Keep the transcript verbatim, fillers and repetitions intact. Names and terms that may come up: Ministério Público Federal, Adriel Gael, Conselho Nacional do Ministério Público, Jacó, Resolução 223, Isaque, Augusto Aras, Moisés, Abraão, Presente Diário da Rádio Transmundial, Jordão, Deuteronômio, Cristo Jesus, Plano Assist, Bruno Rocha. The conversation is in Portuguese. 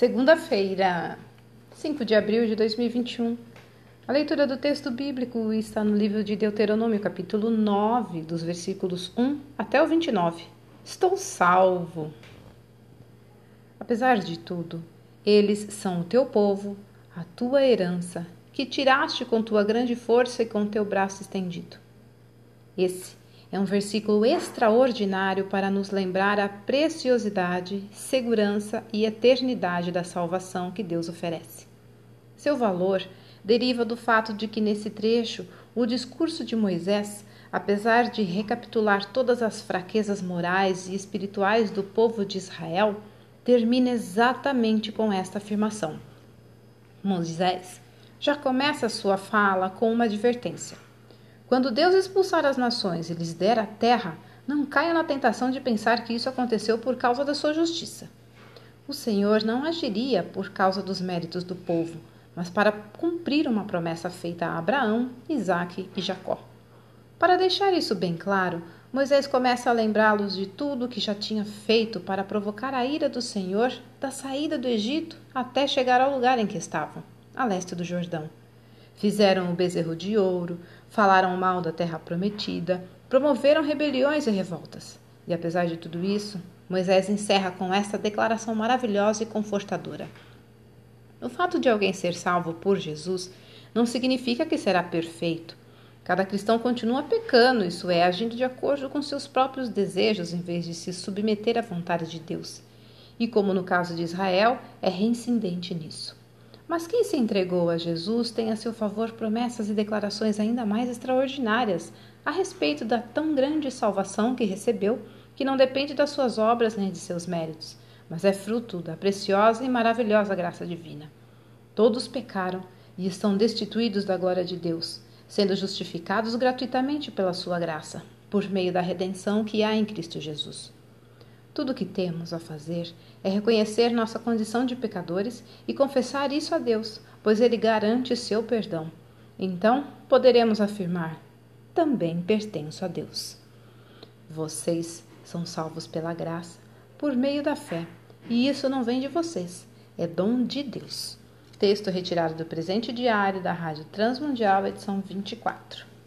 Segunda-feira, cinco de abril de dois mil e vinte e um. A leitura do texto bíblico está no livro de Deuteronômio, capítulo nove, dos versículos um até o vinte e nove. Estou salvo. Apesar de tudo, eles são o teu povo, a tua herança, que tiraste com tua grande força e com teu braço estendido. Esse é um versículo extraordinário para nos lembrar a preciosidade, segurança e eternidade da salvação que Deus oferece. Seu valor deriva do fato de que, nesse trecho, o discurso de Moisés, apesar de recapitular todas as fraquezas morais e espirituais do povo de Israel, termina exatamente com esta afirmação. Moisés já começa a sua fala com uma advertência. Quando Deus expulsar as nações e lhes der a terra, não caia na tentação de pensar que isso aconteceu por causa da sua justiça. O Senhor não agiria por causa dos méritos do povo, mas para cumprir uma promessa feita a Abraão, Isaque e Jacó. Para deixar isso bem claro, Moisés começa a lembrá-los de tudo o que já tinha feito para provocar a ira do Senhor da saída do Egito até chegar ao lugar em que estavam, a leste do Jordão. Fizeram o bezerro de ouro, falaram mal da terra prometida, promoveram rebeliões e revoltas. E apesar de tudo isso, Moisés encerra com esta declaração maravilhosa e confortadora. O fato de alguém ser salvo por Jesus não significa que será perfeito. Cada cristão continua pecando, isso é, agindo de acordo com seus próprios desejos em vez de se submeter à vontade de Deus. E como no caso de Israel, é reincidente nisso. Mas quem se entregou a Jesus tem a seu favor promessas e declarações ainda mais extraordinárias a respeito da tão grande salvação que recebeu, que não depende das suas obras nem de seus méritos, mas é fruto da preciosa e maravilhosa graça divina. Todos pecaram e estão destituídos da glória de Deus, sendo justificados gratuitamente pela sua graça, por meio da redenção que há em Cristo Jesus. Tudo o que temos a fazer é reconhecer nossa condição de pecadores e confessar isso a Deus, pois Ele garante seu perdão. Então, poderemos afirmar, também pertenço a Deus. Vocês são salvos pela graça, por meio da fé, e isso não vem de vocês, é dom de Deus. Texto retirado do Presente Diário da Rádio Transmundial, edição vinte e quatro.